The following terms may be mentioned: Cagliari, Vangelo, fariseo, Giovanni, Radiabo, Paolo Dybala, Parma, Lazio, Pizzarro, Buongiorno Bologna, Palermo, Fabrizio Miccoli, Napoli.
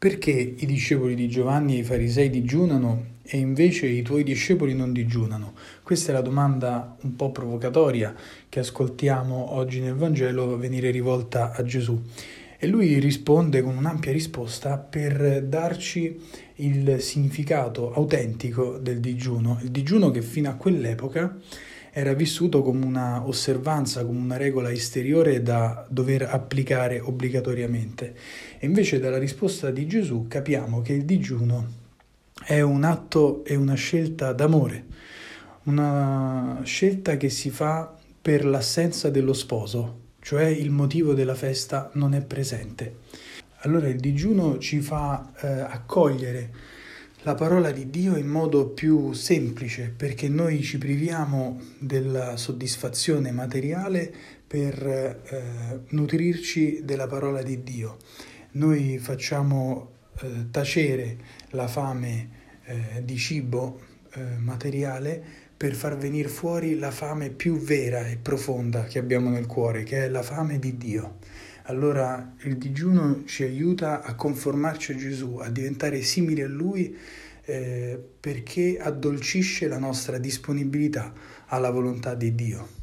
Perché i discepoli di Giovanni e i farisei digiunano e invece i tuoi discepoli non digiunano? Questa è la domanda un po' provocatoria che ascoltiamo oggi nel Vangelo venire rivolta a Gesù. E lui risponde con un'ampia risposta per darci il significato autentico del digiuno. Il digiuno che fino a quell'epoca era vissuto come una osservanza, come una regola esteriore da dover applicare obbligatoriamente. E invece dalla risposta di Gesù capiamo che il digiuno è un atto e una scelta d'amore, una scelta che si fa per l'assenza dello sposo, cioè il motivo della festa non è presente. Allora il digiuno ci fa accogliere la parola di Dio in modo più semplice, perché noi ci priviamo della soddisfazione materiale per nutrirci della parola di Dio. Noi facciamo tacere la fame di cibo materiale per far venire fuori la fame più vera e profonda che abbiamo nel cuore, che è la fame di Dio. Allora il digiuno ci aiuta a conformarci a Gesù, a diventare simili a Lui, perché addolcisce la nostra disponibilità alla volontà di Dio.